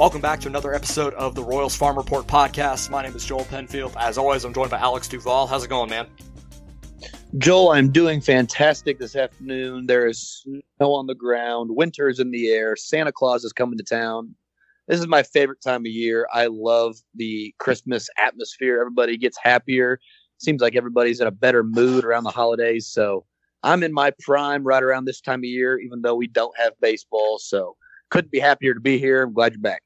Welcome back to another episode of the Royals Farm Report podcast. My name is Joel Penfield. As always, I'm joined by Alex Duval. How's it going, man? Joel, I'm doing fantastic this afternoon. There is snow on the ground. Winter's in the air. Santa Claus is coming to town. This is my favorite time of year. I love the Christmas atmosphere. Everybody gets happier. Seems like everybody's in a better mood around the holidays. So I'm in my prime right around this time of year, even though we don't have baseball. So couldn't be happier to be here. I'm glad you're back.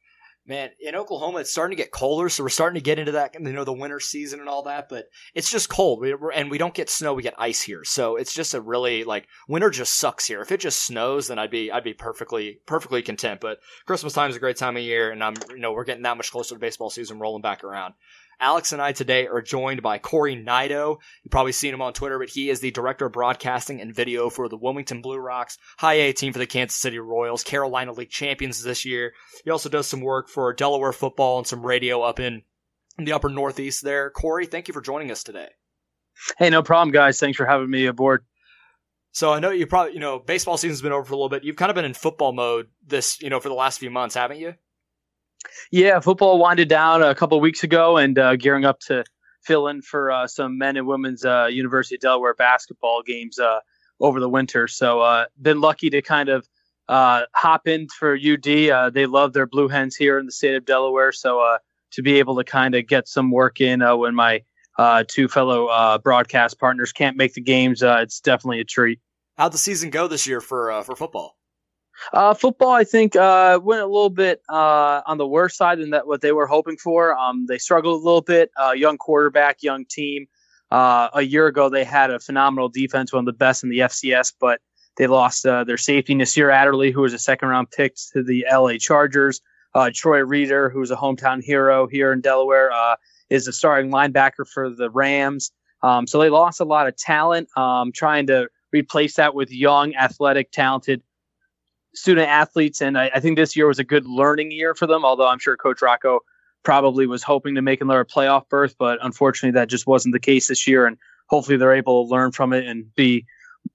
Man, in Oklahoma, it's starting to get colder, so we're starting to get into that, you know, the winter season and all that, but it's just cold, and we don't get snow, we get ice here, so it's just a really, like, winter just sucks here. If it just snows, then I'd be perfectly content, but Christmas time is a great time of year, and we're getting that much closer to baseball season rolling back around. Alex and I today are joined by Cory Nidoh. You've probably seen him on Twitter, but he is the Director of Broadcasting and Video for the Wilmington Blue Rocks, High A team for the Kansas City Royals, Carolina League champions this year. He also does some work for Delaware football and some radio up in the upper northeast there. Cory, thank you for joining us today. Hey, no problem, guys. Thanks for having me aboard. So I know you probably, baseball season's been over for a little bit. You've kind of been in football mode this, for the last few months, haven't you? Yeah, football winded down a couple of weeks ago and gearing up to fill in for some men and women's University of Delaware basketball games over the winter. So been lucky to kind of hop in for UD. They love their Blue Hens here in the state of Delaware. So to be able to kind of get some work in when my two fellow broadcast partners can't make the games, it's definitely a treat. How'd the season go this year for football? Football, I think, went a little bit on the worse side than what they were hoping for. They struggled a little bit. Young quarterback, young team. A year ago, they had a phenomenal defense, one of the best in the FCS, but they lost their safety, Nasir Adderley, who was a second-round pick to the L.A. Chargers. Troy Reader, who's a hometown hero here in Delaware, is a starting linebacker for the Rams. So they lost a lot of talent, trying to replace that with young, athletic, talented student athletes, and I think this year was a good learning year for them, although I'm sure Coach Rocco probably was hoping to make another playoff berth, but unfortunately that just wasn't the case this year, and hopefully they're able to learn from it and be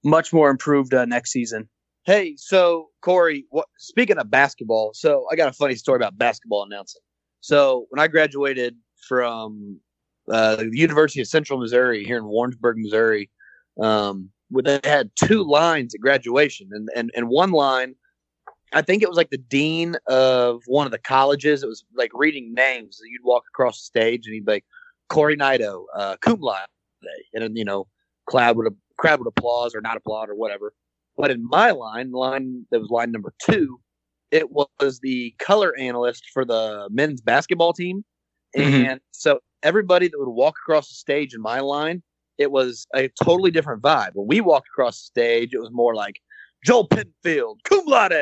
much more improved next season. Hey, so Cory, speaking of basketball, so I got a funny story about basketball announcing. So when I graduated from the University of Central Missouri here in Warrensburg, Missouri, they had two lines at graduation, and one line, I think it was like the dean of one of the colleges. It was like reading names. You'd walk across the stage and he'd be like, Cory Nidoh, cum laude. And, crowd would applause or not applaud or whatever. But in my line that was line number two, it was the color analyst for the men's basketball team. Mm-hmm. And so everybody that would walk across the stage in my line, it was a totally different vibe. When we walked across the stage, it was more like Joel Penfield, cum laude.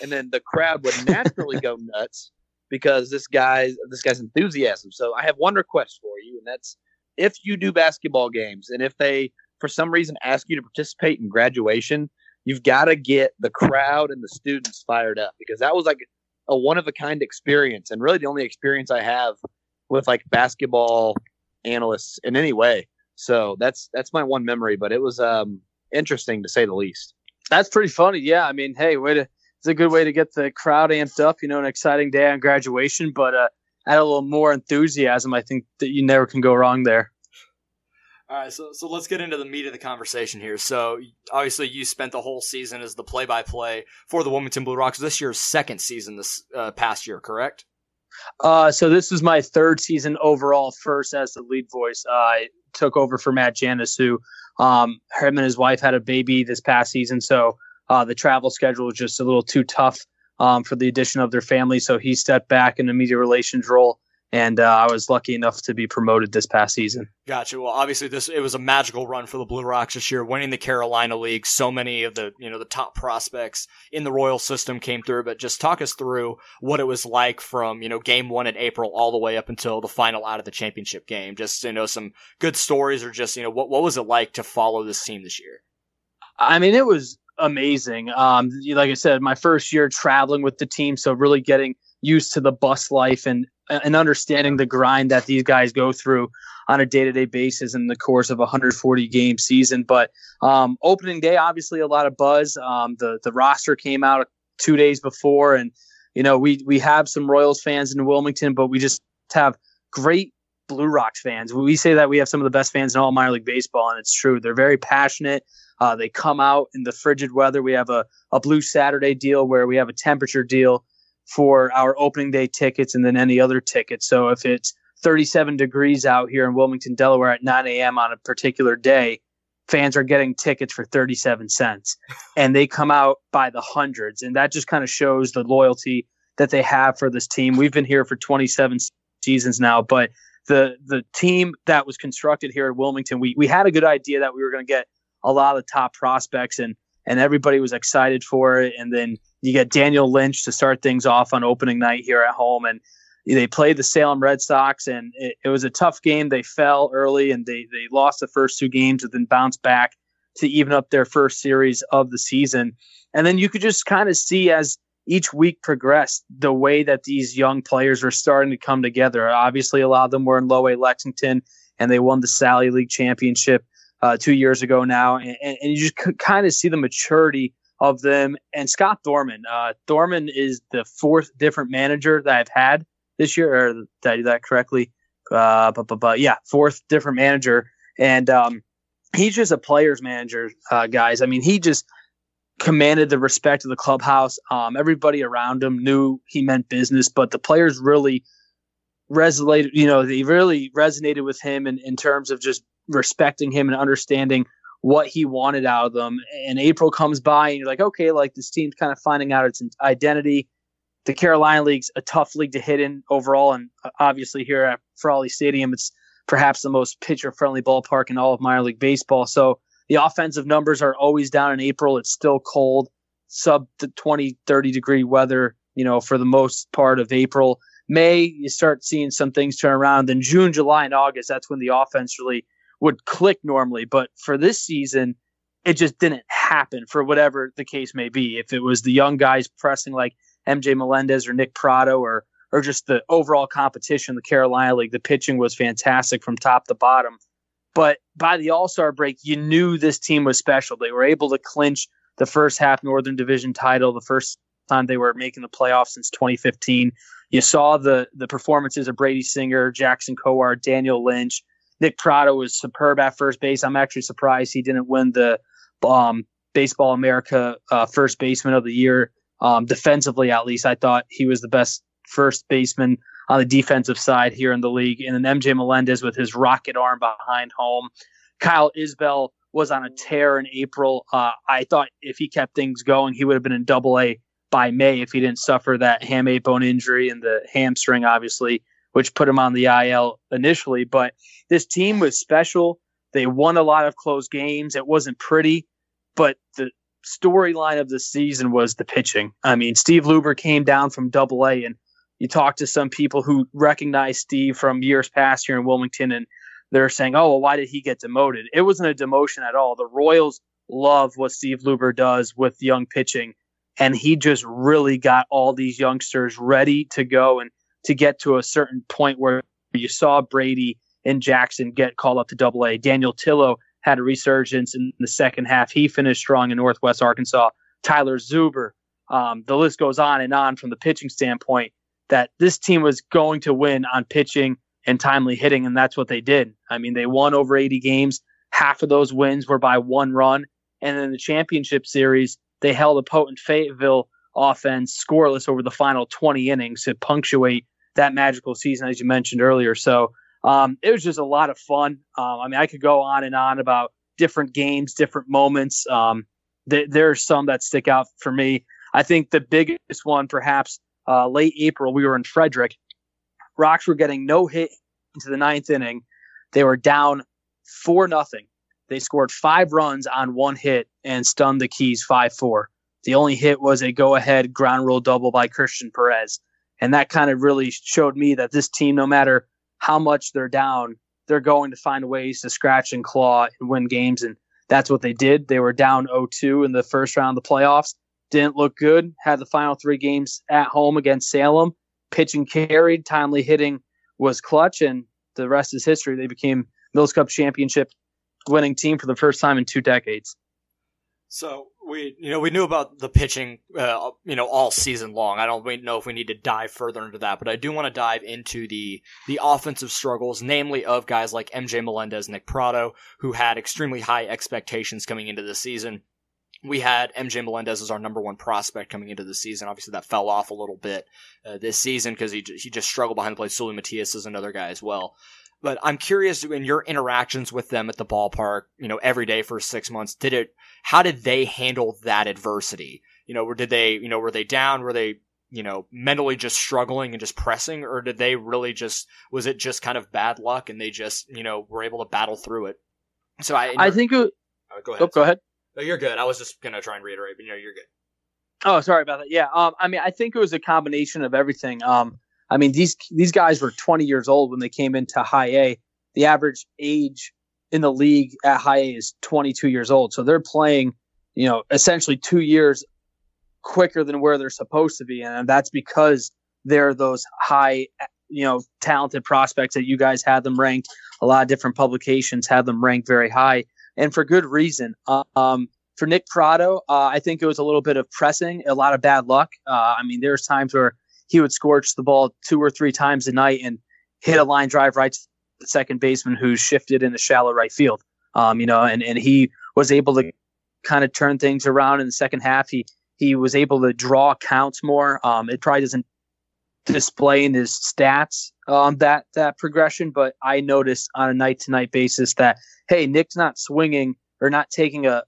And then the crowd would naturally go nuts because this guy's enthusiasm. So I have one request for you, and that's if you do basketball games and if they, for some reason, ask you to participate in graduation, you've got to get the crowd and the students fired up because that was like a one-of-a-kind experience and really the only experience I have with like basketball analysts in any way. So that's my one memory, but it was interesting to say the least. That's pretty funny. Yeah, I mean, hey, it's a good way to get the crowd amped up, an exciting day on graduation, but add a little more enthusiasm. I think that you never can go wrong there. All right, so let's get into the meat of the conversation here. So obviously you spent the whole season as the play-by-play for the Wilmington Blue Rocks. This year's second season this past year, correct? So this is my third season overall, first as the lead voice. I took over for Matt Janus, who him and his wife had a baby this past season, so the travel schedule was just a little too tough for the addition of their family. So he stepped back in the media relations role, and I was lucky enough to be promoted this past season. Gotcha. Well, obviously it was a magical run for the Blue Rocks this year, winning the Carolina League. So many of the, the top prospects in the Royal system came through, but just talk us through what it was like from, game one in April all the way up until the final out of the championship game. Just, some good stories or just, what was it like to follow this team this year? I mean, it was amazing. Like I said, my first year traveling with the team, so really getting used to the bus life and understanding the grind that these guys go through on a day-to-day basis in the course of a 140-game season. But opening day, obviously a lot of buzz. The roster came out 2 days before, and You know, we have some Royals fans in Wilmington, but we just have great Blue Rocks fans. We say that we have some of the best fans in all minor league baseball, and it's true. They're very passionate. They come out in the frigid weather. We have a Blue Saturday deal where we have a temperature deal for our opening day tickets and then any other tickets. So if it's 37 degrees out here in Wilmington, Delaware at 9 a.m. on a particular day, fans are getting tickets for 37 cents, and they come out by the hundreds. And that just kind of shows the loyalty that they have for this team. We've been here for 27 seasons now, but the team that was constructed here at Wilmington, we had a good idea that we were going to get a lot of top prospects, and everybody was excited for it. And then you get Daniel Lynch to start things off on opening night here at home, and they played the Salem Red Sox, and it was a tough game. They fell early, and they lost the first two games and then bounced back to even up their first series of the season. And then you could just kind of see as each week progressed the way that these young players were starting to come together. Obviously, a lot of them were in Low A Lexington, and they won the Sally League Championship 2 years ago now. And you just kind of see the maturity of them. And Scott Thorman. Thorman is the fourth different manager that I've had this year, or did I do that correctly? Yeah, fourth different manager. And he's just a players manager, guys. I mean, he just commanded the respect of the clubhouse. Everybody around him knew he meant business, but the players really resonated. You know, they really resonated with him in terms of just respecting him and understanding what he wanted out of them. And April comes by, and you're like, okay, like this team's kind of finding out its identity. The Carolina League's a tough league to hit in overall, and obviously here at Frawley Stadium, it's perhaps the most pitcher-friendly ballpark in all of minor league baseball. So the offensive numbers are always down in April. It's still cold, sub 20, 30-degree weather, you know, for the most part of April. May, you start seeing some things turn around. Then June, July, and August, that's when the offense really would click normally. But for this season, it just didn't happen for whatever the case may be. If it was the young guys pressing like MJ Melendez or Nick Pratto or just the overall competition, the Carolina League, the pitching was fantastic from top to bottom. But by the All-Star break, you knew this team was special. They were able to clinch the first half Northern Division title, the first time they were making the playoffs since 2015. You saw the performances of Brady Singer, Jackson Kowar, Daniel Lynch. Nick Pratto was superb at first base. I'm actually surprised he didn't win the Baseball America First Baseman of the Year. Defensively, at least, I thought he was the best first baseman on the defensive side here in the league. And then MJ Melendez with his rocket arm behind home. Kyle Isbell was on a tear in April. I thought if he kept things going, he would have been in Double-A by May if he didn't suffer that hamate bone injury and the hamstring, obviously, which put him on the IL initially. But this team was special. They won a lot of close games. It wasn't pretty, but the storyline of the season was the pitching. I mean, Steve Luber came down from Double-A, and you talk to some people who recognize Steve from years past here in Wilmington, and they're saying, oh, well, why did he get demoted? It wasn't a demotion at all. The Royals love what Steve Luber does with young pitching, and he just really got all these youngsters ready to go and to get to a certain point where you saw Brady and Jackson get called up to Double-A. Daniel Tillo had a resurgence in the second half. He finished strong in Northwest Arkansas. Tyler Zuber. The list goes on and on from the pitching standpoint that this team was going to win on pitching and timely hitting, and that's what they did. I mean, they won over 80 games. Half of those wins were by one run. And in the championship series, they held a potent Fayetteville offense scoreless over the final 20 innings to punctuate that magical season, as you mentioned earlier. So it was just a lot of fun. I mean, I could go on and on about different games, different moments. There are some that stick out for me. I think the biggest one, perhaps late April, we were in Frederick. Rocks were getting no hit into the ninth inning. They were down 4-0. They scored 5 runs on 1 hit and stunned the Keys 5-4. The only hit was a go-ahead ground rule double by Christian Perez. And that kind of really showed me that this team, no matter how much they're down, they're going to find ways to scratch and claw and win games. And that's what they did. They were down 0-2 in the first round of the playoffs. Didn't look good. Had the final 3 games at home against Salem. Pitching carried. Timely hitting was clutch. And the rest is history. They became Mills Cup championship winning team for the first time in 2 decades. So We knew about the pitching, all season long. I don't know if we need to dive further into that, but I do want to dive into the offensive struggles, namely of guys like MJ Melendez, Nick Pratto, who had extremely high expectations coming into the season. We had MJ Melendez as our number one prospect coming into the season. Obviously, that fell off a little bit this season because he just struggled behind the plate. Sully Matias is another guy as well. But I'm curious, in your interactions with them at the ballpark, every day for 6 months, how did they handle that adversity? Were they down? Were they, mentally just struggling and just pressing, or did they really was it just kind of bad luck and they just, were able to battle through it? So I think it, oh, go ahead. Oh, go ahead. No, you're good. I was just going to try and reiterate, but you're good. Oh, sorry about that. Yeah. I think it was a combination of everything. These guys were 20 years old when they came into high A. The average age in the league at high A is 22 years old. So they're playing, essentially 2 years quicker than where they're supposed to be. And that's because they're those high, talented prospects that you guys had them ranked. A lot of different publications had them ranked very high, and for good reason. For Nick Pratto, I think it was a little bit of pressing, a lot of bad luck. There's times where he would scorch the ball 2 or 3 times a night and hit a line drive right to the second baseman who shifted into shallow right field. And he was able to kind of turn things around in the second half. He was able to draw counts more. It probably doesn't display in his stats that progression, but I noticed on a night-to-night basis that, hey, Nick's not swinging or not taking a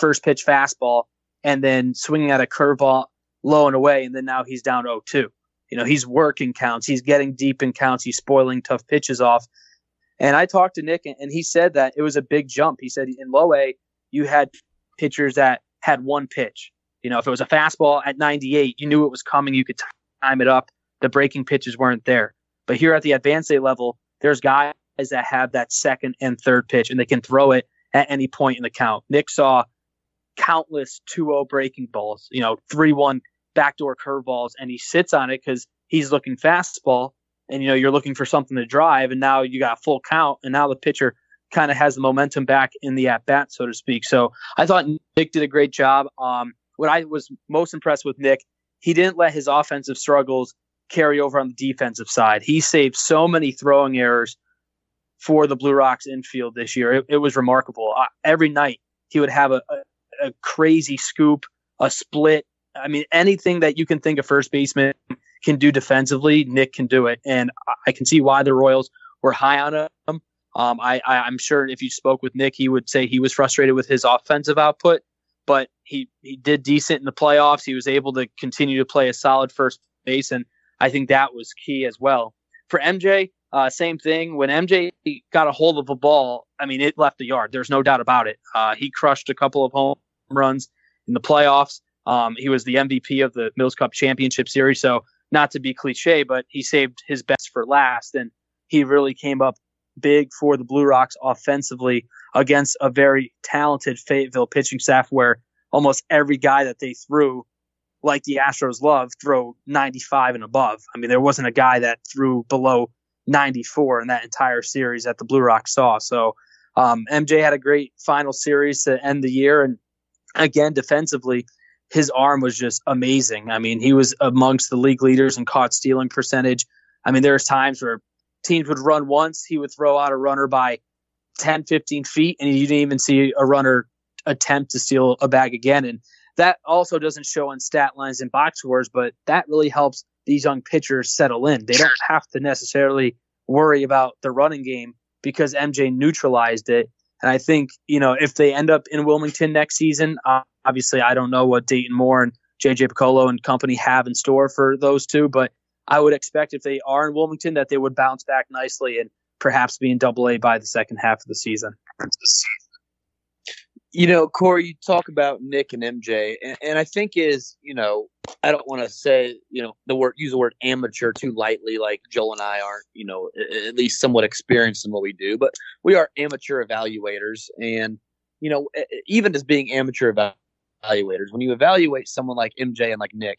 first-pitch fastball and then swinging at a curveball low and away, and then now he's down 0-2. He's working counts. He's getting deep in counts. He's spoiling tough pitches off. And I talked to Nick, and he said that it was a big jump. He said in low A, you had pitchers that had one pitch. If it was a fastball at 98, you knew it was coming. You could time it up. The breaking pitches weren't there. But here at the advanced A level, there's guys that have that second and third pitch, and they can throw it at any point in the count. Nick saw countless 2-0 breaking balls, 3-1 backdoor curveballs, and he sits on it because he's looking fastball, and you're looking for something to drive, and now you got a full count, and now the pitcher kind of has the momentum back in the at-bat, so to speak. So I thought Nick did a great job. What I was most impressed with Nick, he didn't let his offensive struggles carry over on the defensive side. He saved so many throwing errors for the Blue Rocks infield this year. It was remarkable. Every night he would have a crazy scoop, a split. Anything that you can think a first baseman can do defensively, Nick can do it. And I can see why the Royals were high on him. I'm sure if you spoke with Nick, he would say he was frustrated with his offensive output, but he did decent in the playoffs. He was able to continue to play a solid first base, and I think that was key as well. For MJ, same thing. When MJ got a hold of a ball, it left the yard. There's no doubt about it. He crushed a couple of home runs in the playoffs. He was the MVP of the Mills Cup Championship Series. So not to be cliche, but he saved his best for last. And he really came up big for the Blue Rocks offensively against a very talented Fayetteville pitching staff where almost every guy that they threw, like the Astros love, throw 95 and above. There wasn't a guy that threw below 94 in that entire series that the Blue Rocks saw. So MJ had a great final series to end the year. And again, defensively, his arm was just amazing. He was amongst the league leaders in caught stealing percentage. There was times where teams would run once, he would throw out a runner by 10, 15 feet, and you didn't even see a runner attempt to steal a bag again. And that also doesn't show on stat lines and box scores, but that really helps these young pitchers settle in. They don't have to necessarily worry about the running game because MJ neutralized it. And I think, if they end up in Wilmington next season, obviously, I don't know what Dayton Moore and J.J. Piccolo and company have in store for those two, but I would expect if they are in Wilmington that they would bounce back nicely and perhaps be in Double-A by the second half of the season. Corey, you talk about Nick and MJ, and I think is, I don't want to say, use the word amateur too lightly, like Joel and I aren't, at least somewhat experienced in what we do, but we are amateur evaluators. And, even as being amateur evaluators, when you evaluate someone like MJ and like Nick,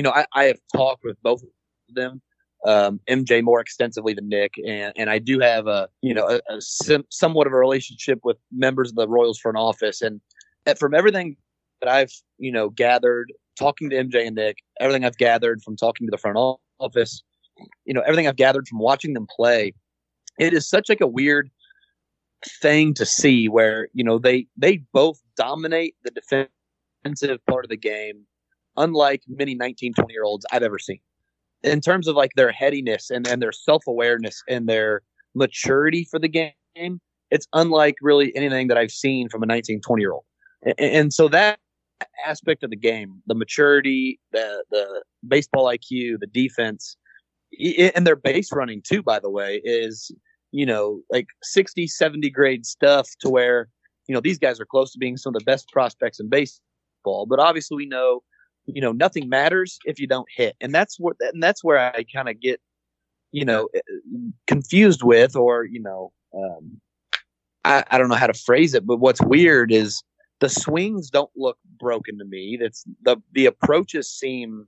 I have talked with both of them, MJ more extensively than Nick, and I do have somewhat of a relationship with members of the Royals front office. And from everything that I've, you know, gathered talking to MJ and Nick, everything I've gathered from talking to the front office, you know, everything I've gathered from watching them play, it is such like a weird thing to see where, you know, they both dominate the defensive part of the game, unlike many 19, 20-year-olds I've ever seen. In terms of like their headiness and their self-awareness and their maturity for the game, it's unlike really anything that I've seen from a 19, 20-year-old. And so that aspect of the game, the maturity, the baseball IQ, the defense, and their base running too, by the way, is, you know, like 60, 70 grade stuff to where, you know, these guys are close to being some of the best prospects in baseball. But obviously we know, you know, nothing matters if you don't hit. And that's where I kind of get, you know, confused with, or, you know, I don't know how to phrase it, but what's weird is the swings don't look broken to me. That's the approaches seem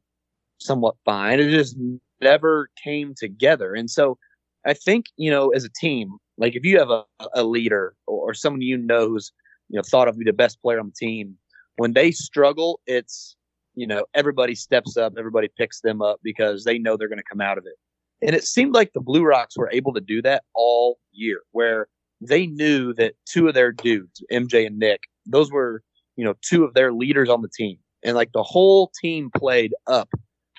somewhat fine. It just never came together. And so I think, you know, as a team, like if you have a leader or someone, you know, who's, you know, thought of to be the best player on the team, when they struggle, it's, you know, everybody steps up, everybody picks them up because they know they're going to come out of it. And it seemed like the Blue Rocks were able to do that all year, where they knew that two of their dudes, MJ and Nick, those were, you know, two of their leaders on the team. And like the whole team played up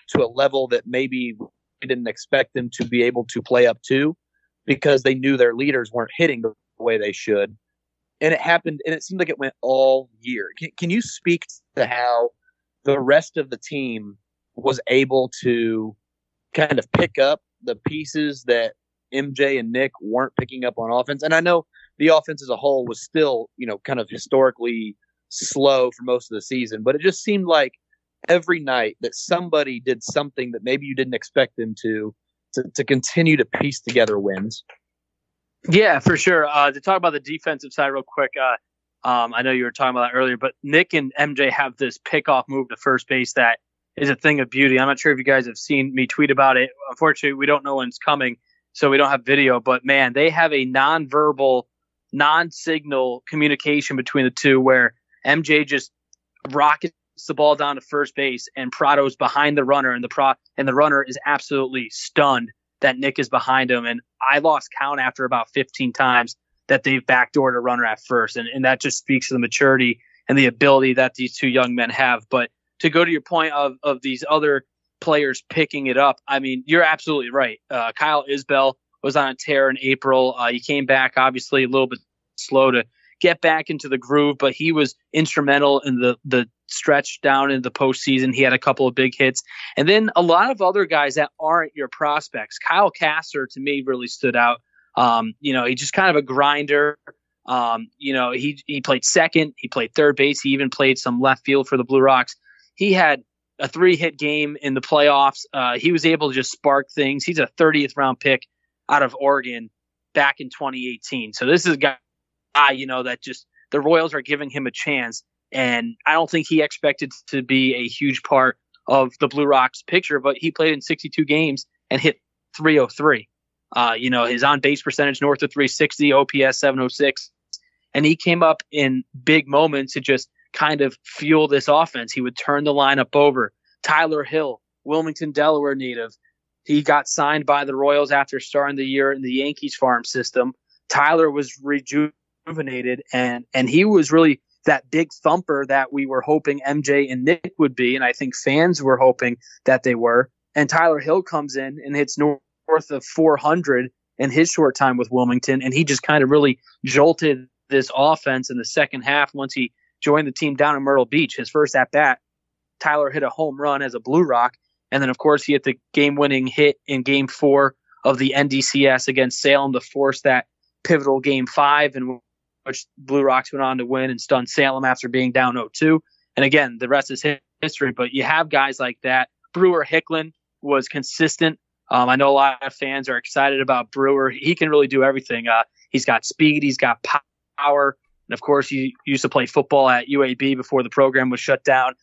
to a level that maybe we didn't expect them to be able to play up to, because they knew their leaders weren't hitting the way they should. And it happened, and it seemed like it went all year. Can you speak to how the rest of the team was able to kind of pick up the pieces that MJ and Nick weren't picking up on offense? And I know the offense as a whole was still, you know, kind of historically slow for most of the season, but it just seemed like every night that somebody did something that maybe you didn't expect them to continue to piece together wins. Yeah, for sure. To talk about the defensive side real quick, I know you were talking about that earlier, but Nick and MJ have this pickoff move to first base that is a thing of beauty. I'm not sure if you guys have seen me tweet about it. Unfortunately, we don't know when it's coming, so we don't have video. But, man, they have a nonverbal, non-signal communication between the two where MJ just rockets the ball down to first base and Pratto's behind the runner, and the runner is absolutely stunned that Nick is behind him. And I lost count after about 15 times that they've backdoored a runner at first. And that just speaks to the maturity and the ability that these two young men have. But to go to your point of these other players picking it up, I mean, you're absolutely right. Kyle Isbell was on a tear in April. He came back, obviously, a little bit slow to get back into the groove, but he was instrumental in the stretch down in the postseason. He had a couple of big hits. And then a lot of other guys that aren't your prospects. Kyle Kasser, to me, really stood out. You know, he just kind of a grinder. You know, he played second, he played third base, he even played some left field for the Blue Rocks. He had a 3-hit game in the playoffs. He was able to just spark things. He's a 30th round pick out of Oregon back in 2018. So this is a guy, you know, that just the Royals are giving him a chance. And I don't think he expected to be a huge part of the Blue Rocks picture, but he played in 62 games and hit .303. You know, his on-base percentage north of 360, OPS 706. And he came up in big moments to just kind of fuel this offense. He would turn the lineup over. Tyler Hill, Wilmington, Delaware native. He got signed by the Royals after starting the year in the Yankees farm system. Tyler was rejuvenated, and he was really that big thumper that we were hoping MJ and Nick would be, and I think fans were hoping that they were. And Tyler Hill comes in and hits north of 400 in his short time with Wilmington, and he just kind of really jolted this offense in the second half once he joined the team down in Myrtle Beach. His first at-bat, Tyler hit a home run as a Blue Rock, and then, of course, he hit the game-winning hit in Game 4 of the NDCS against Salem to force that pivotal Game 5, in which Blue Rocks went on to win and stun Salem after being down 0-2. And again, the rest is history, but you have guys like that. Brewer Hicklin was consistent. I know a lot of fans are excited about Brewer. He can really do everything. He's got speed. He's got power. And, of course, he used to play football at UAB before the program was shut down.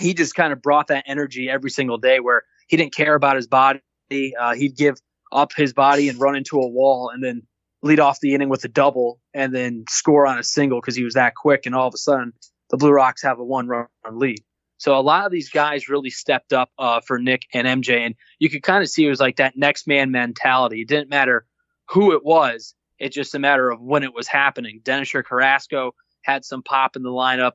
He just kind of brought that energy every single day where he didn't care about his body. He'd give up his body and run into a wall and then lead off the inning with a double and then score on a single because he was that quick. And all of a sudden, the Blue Rocks have a one-run lead. So a lot of these guys really stepped up for Nick and MJ, and you could kind of see it was like that next man mentality. It didn't matter who it was. It's just a matter of when it was happening. Denisher Carrasco had some pop in the lineup.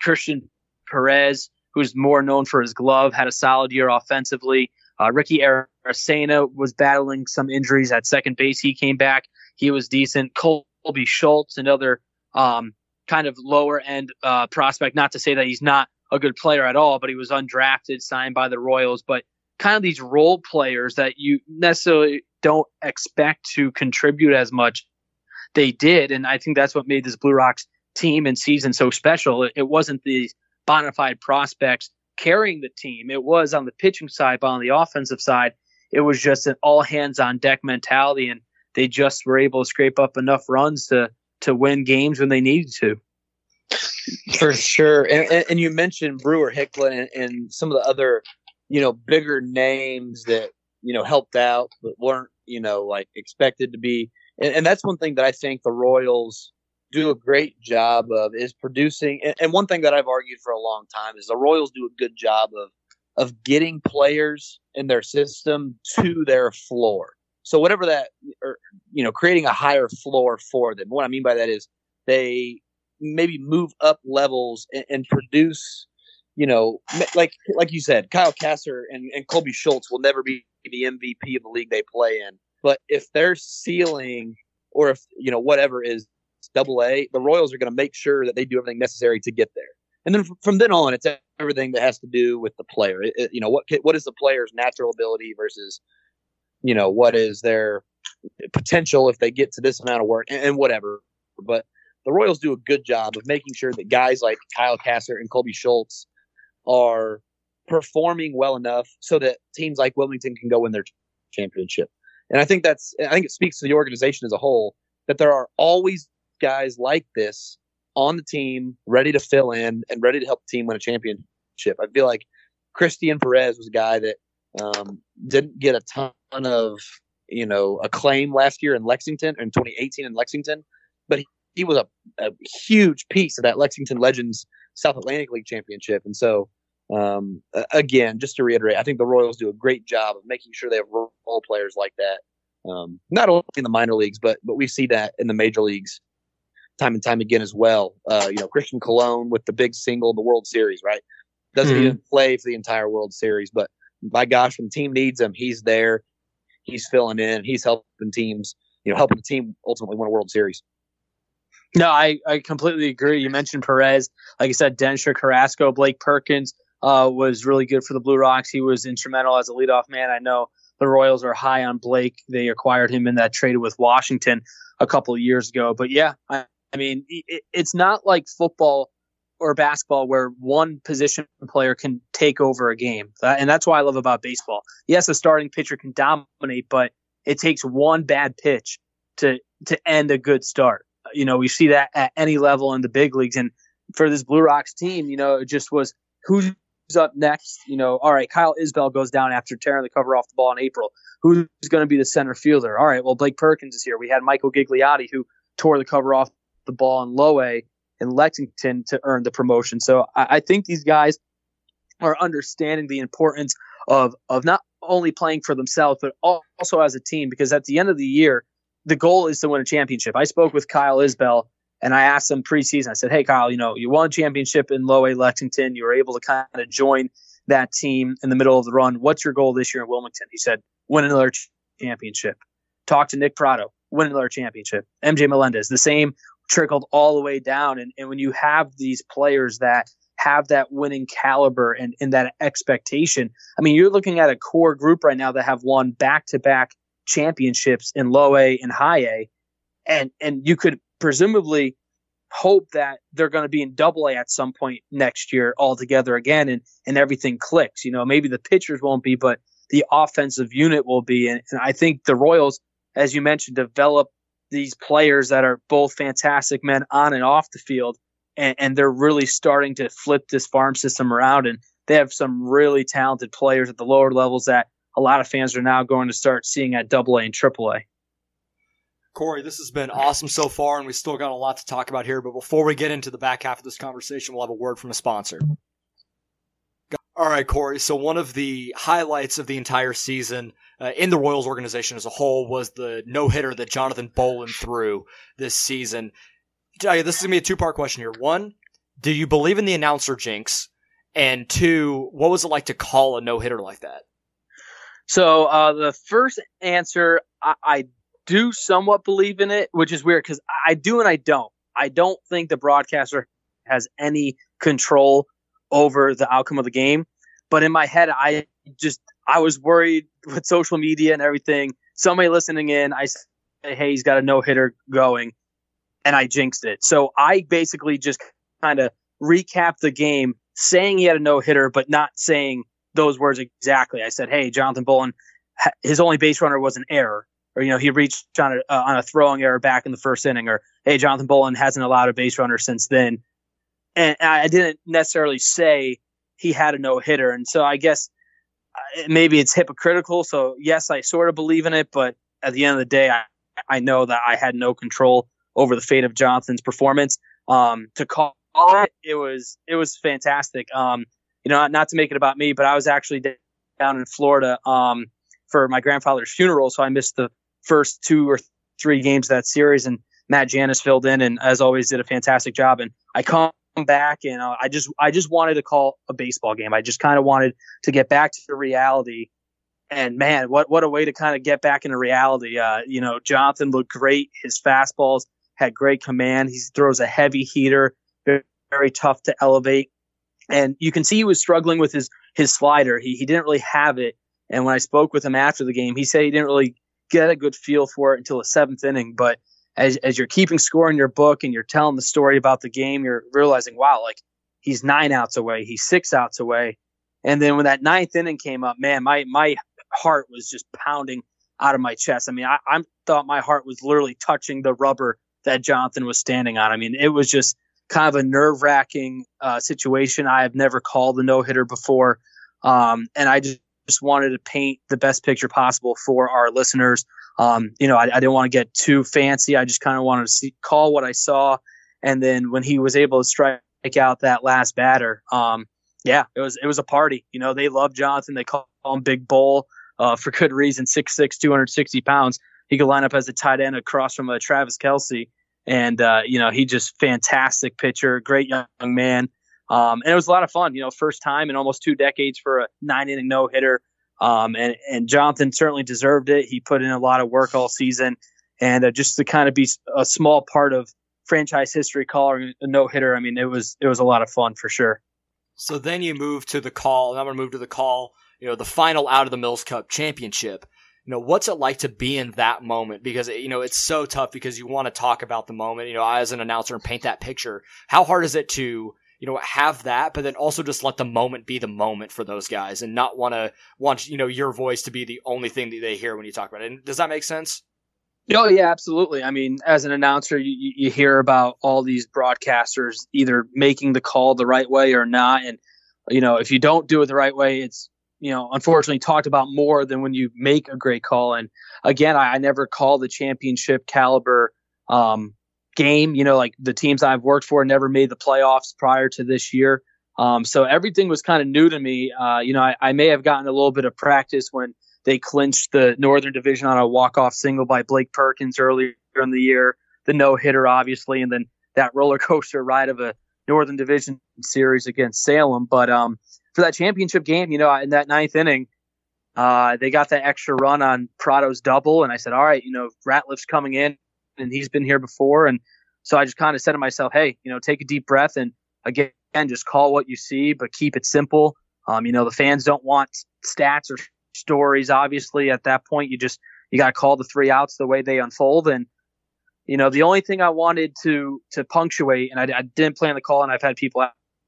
Christian Perez, who's more known for his glove, had a solid year offensively. Ricky Aracena was battling some injuries at second base. He came back. He was decent. Colby Schultz, another kind of lower-end prospect. Not to say that he's not a good player at all, but he was undrafted, signed by the Royals. But kind of these role players that you necessarily don't expect to contribute as much, they did. And I think that's what made this Blue Rocks team and season so special. It wasn't the bona fide prospects carrying the team. It was on the pitching side, but on the offensive side, it was just an all hands on deck mentality. And they just were able to scrape up enough runs to win games when they needed to. For sure. And you mentioned Brewer Hicklin and some of the other, bigger names that, helped out, but weren't, expected to be. And that's one thing that I think the Royals do a great job of is producing. And one thing that I've argued for a long time is the Royals do a good job of getting players in their system to their floor. So whatever that, or, creating a higher floor for them. What I mean by that is they maybe move up levels and produce, like you said, Kyle Kasser and Colby Schultz will never be the MVP of the league they play in. But if their ceiling or if, whatever is Double-A, the Royals are going to make sure that they do everything necessary to get there. And then from then on, it's everything that has to do with the player. What is the player's natural ability versus, what is their potential if they get to this amount of work and whatever. But the Royals do a good job of making sure that guys like Kyle Kasser and Colby Schultz are performing well enough so that teams like Wilmington can go win their championship. And I think it speaks to the organization as a whole that there are always guys like this on the team ready to fill in and ready to help the team win a championship. I feel like Christian Perez was a guy that didn't get a ton of acclaim last year in Lexington in 2018 in Lexington, but he was a huge piece of that Lexington Legends South Atlantic League championship. And so again, just to reiterate, I think the Royals do a great job of making sure they have role players like that, not only in the minor leagues, but we see that in the major leagues time and time again as well. Christian Colon with the big single in the World Series, right? Doesn't even play for the entire World Series, but my gosh, when the team needs him, he's there. He's filling in. He's helping teams, helping the team ultimately win a World Series. No, I completely agree. You mentioned Perez. Like I said, Denisher Carrasco, Blake Perkins was really good for the Blue Rocks. He was instrumental as a leadoff man. I know the Royals are high on Blake. They acquired him in that trade with Washington a couple of years ago. But yeah, it's not like football or basketball where one position player can take over a game. And that's why I love about baseball. Yes, a starting pitcher can dominate, but it takes one bad pitch to end a good start. We see that at any level in the big leagues. And for this Blue Rocks team, it just was who's up next. All right, Kyle Isbell goes down after tearing the cover off the ball in April. Who's going to be the center fielder? All right, well, Blake Perkins is here. We had Michael Gigliotti, who tore the cover off the ball in low A in Lexington to earn the promotion. So I think these guys are understanding the importance of not only playing for themselves, but also as a team, because at the end of the year, the goal is to win a championship. I spoke with Kyle Isbell and I asked him preseason. I said, hey, Kyle, you won a championship in low A Lexington. You were able to kind of join that team in the middle of the run. What's your goal this year in Wilmington? He said, win another championship. Talk to Nick Pratto, win another championship. MJ Melendez, the same, trickled all the way down. And when you have these players that have that winning caliber and that expectation, you're looking at a core group right now that have won back-to-back championships in low A and high A. And you could presumably hope that they're going to be in double A at some point next year altogether again, and everything clicks. Maybe the pitchers won't be, but the offensive unit will be. And I think the Royals, as you mentioned, develop these players that are both fantastic men on and off the field, and they're really starting to flip this farm system around, and they have some really talented players at the lower levels that a lot of fans are now going to start seeing at AA and AAA. Cory, this has been awesome so far, and we still got a lot to talk about here. But before we get into the back half of this conversation, we'll have a word from a sponsor. All right, Cory. So one of the highlights of the entire season in the Royals organization as a whole was the no-hitter that Jonathan Bowlan threw this season. This is going to be a two-part question here. One, do you believe in the announcer jinx? And two, what was it like to call a no-hitter like that? So the first answer, I do somewhat believe in it, which is weird because I do and I don't. I don't think the broadcaster has any control over the outcome of the game. But in my head, I was worried with social media and everything. Somebody listening in, I said, hey, he's got a no-hitter going, and I jinxed it. So I basically just kind of recapped the game saying he had a no-hitter but not saying those words exactly. I said, hey, Jonathan Bowlan, his only base runner was an error. Or, he reached on a throwing error back in the first inning. Or, hey, Jonathan Bowlan hasn't allowed a base runner since then. And I didn't necessarily say he had a no-hitter. And so I guess maybe it's hypocritical. So, yes, I sort of believe in it. But at the end of the day, I know that I had no control over the fate of Jonathan's performance. To call it, it was fantastic. Not to make it about me, but I was actually down in Florida for my grandfather's funeral. So I missed the first two or three games of that series. And Matt Janus filled in and, as always, did a fantastic job. And I come back and I just wanted to call a baseball game. I just kind of wanted to get back to reality, and man, what a way to kind of get back into reality. Jonathan looked great. His fastballs had great command. He throws a heavy heater, very, very tough to elevate, and you can see he was struggling with his slider. He didn't really have it, and when I spoke with him after the game, he said he didn't really get a good feel for it until the seventh inning, but as you're keeping score in your book and you're telling the story about the game, you're realizing, wow, like he's 9 outs away, he's 6 outs away. And then when that ninth inning came up, man, my heart was just pounding out of my chest. I mean, I thought my heart was literally touching the rubber that Jonathan was standing on. I mean, it was just kind of a nerve-wracking situation. I have never called a no-hitter before. And I just wanted to paint the best picture possible for our listeners. I didn't want to get too fancy. I just kind of wanted to call what I saw. And then when he was able to strike out that last batter, it was a party. They love Jonathan. They call him Big Bull for good reason. 6'6", 260 pounds. He could line up as a tight end across from Travis Kelce. And, he just fantastic pitcher, great young man. And it was a lot of fun, first time in almost 2 decades for a 9-inning no-hitter. And Jonathan certainly deserved it. He put in a lot of work all season, and just to kind of be a small part of franchise history calling a no-hitter, I mean, it was a lot of fun for sure. So then you move to the call, and I'm going to move to the call, the final out of the Mills Cup championship. What's it like to be in that moment? Because, it's so tough because you want to talk about the moment, I as an announcer and paint that picture. How hard is it to have that, but then also just let the moment be the moment for those guys and not want your voice to be the only thing that they hear when you talk about it. And does that make sense? Oh, yeah, absolutely. I mean, as an announcer, you hear about all these broadcasters either making the call the right way or not. And, if you don't do it the right way, it's, unfortunately talked about more than when you make a great call. And again, I never call the championship caliber, game, like the teams I've worked for never made the playoffs prior to this year. So everything was kind of new to me. I may have gotten a little bit of practice when they clinched the Northern Division on a walk-off single by Blake Perkins earlier in the year, the no-hitter, obviously, and then that roller coaster ride of a Northern Division series against Salem. But for that championship game, in that ninth inning, they got that extra run on Pratto's double, and I said, all right, Ratliff's coming in, and he's been here before. And so I just kind of said to myself, hey, take a deep breath. And again, just call what you see, but keep it simple. The fans don't want stats or stories. Obviously at that point, you got to call the 3 outs the way they unfold. And, the only thing I wanted to punctuate, and I didn't plan the call, and I've had people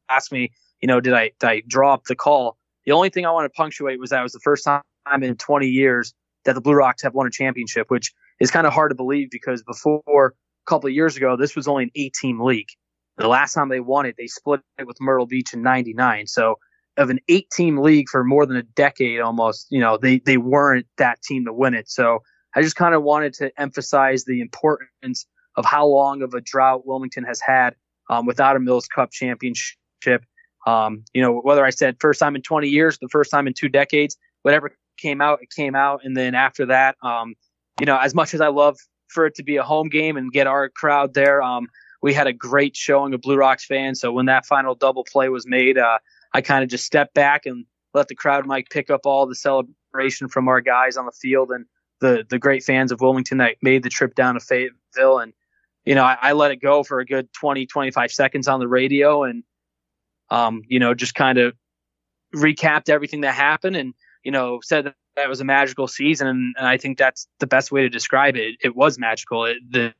ask me, did I draw up the call? The only thing I wanted to punctuate was that it was the first time in 20 years that the Blue Rocks have won a championship, which is kind of hard to believe because before a couple of years ago, this was only an 8-team league. The last time they won it, they split it with Myrtle Beach in 99. So of an 8-team league for more than a decade almost, they weren't that team to win it. So I just kind of wanted to emphasize the importance of how long of a drought Wilmington has had without a Mills Cup championship. You know, whether I said first time in 20 years, the first time in 2 decades, whatever came out, it came out. And then after that, you know, as much as I love for it to be a home game and get our crowd there, we had a great showing of Blue Rocks fans. So when that final double play was made, I kind of just stepped back and let the crowd mic pick up all the celebration from our guys on the field and the great fans of Wilmington that made the trip down to Fayetteville. And, you know, I let it go for a good 20, 25 seconds on the radio and, you know, just kind of recapped everything that happened and, you know, said that it was a magical season. And I think that's the best way to describe it. It was magical. It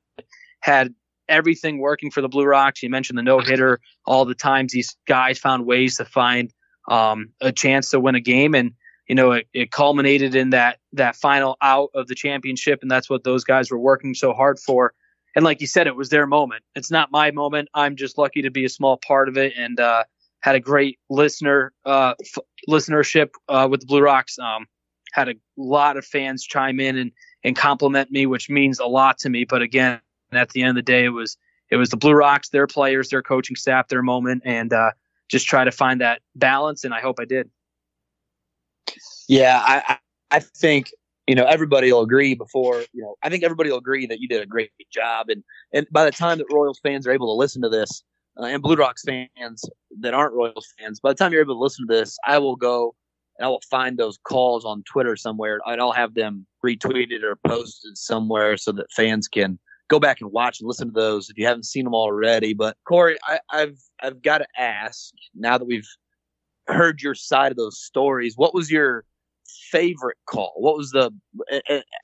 had everything working for the Blue Rocks. You mentioned the no-hitter, all the times these guys found ways to find a chance to win a game. And, you know, it culminated in that final out of the championship. And that's what those guys were working so hard for. And like you said, it was their moment. It's not my moment. I'm just lucky to be a small part of it. And, had a great listenership with the Blue Rocks. Had a lot of fans chime in and compliment me, which means a lot to me. But again, at the end of the day, it was the Blue Rocks, their players, their coaching staff, their moment, and just try to find that balance. And I hope I did. Yeah, I think, you know, everybody will agree I think everybody will agree that you did a great job. And by the time that Royals fans are able to listen to this, and Blue Rocks fans that aren't Royals fans, by the time you're able to listen to this, I will go and I will find those calls on Twitter somewhere, and I'll have them retweeted or posted somewhere so that fans can go back and watch and listen to those if you haven't seen them already. But Cory, I've got to ask, now that we've heard your side of those stories, what was your favorite call? What was and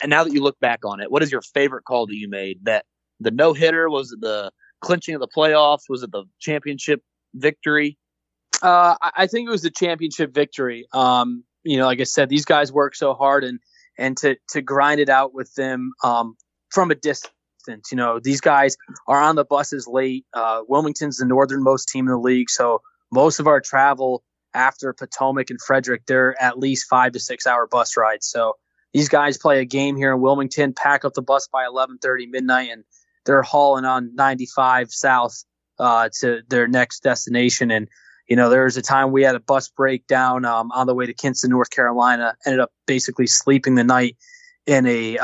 now that you look back on it, what is your favorite call that you made? That the no hitter? Was it the clinching of the playoffs? Was it the championship victory? I think it was the championship victory. You know, like I said, these guys work so hard, and to grind it out with them from a distance. You know, these guys are on the buses late. Wilmington's the northernmost team in the league, so most of our travel after Potomac and Frederick, they're at least 5 to 6 hour bus rides. So these guys play a game here in Wilmington, pack up the bus by 11:30 midnight, and they're hauling on 95 south to their next destination. And, you know, there was a time we had a bus breakdown on the way to Kinston, North Carolina, ended up basically sleeping the night in a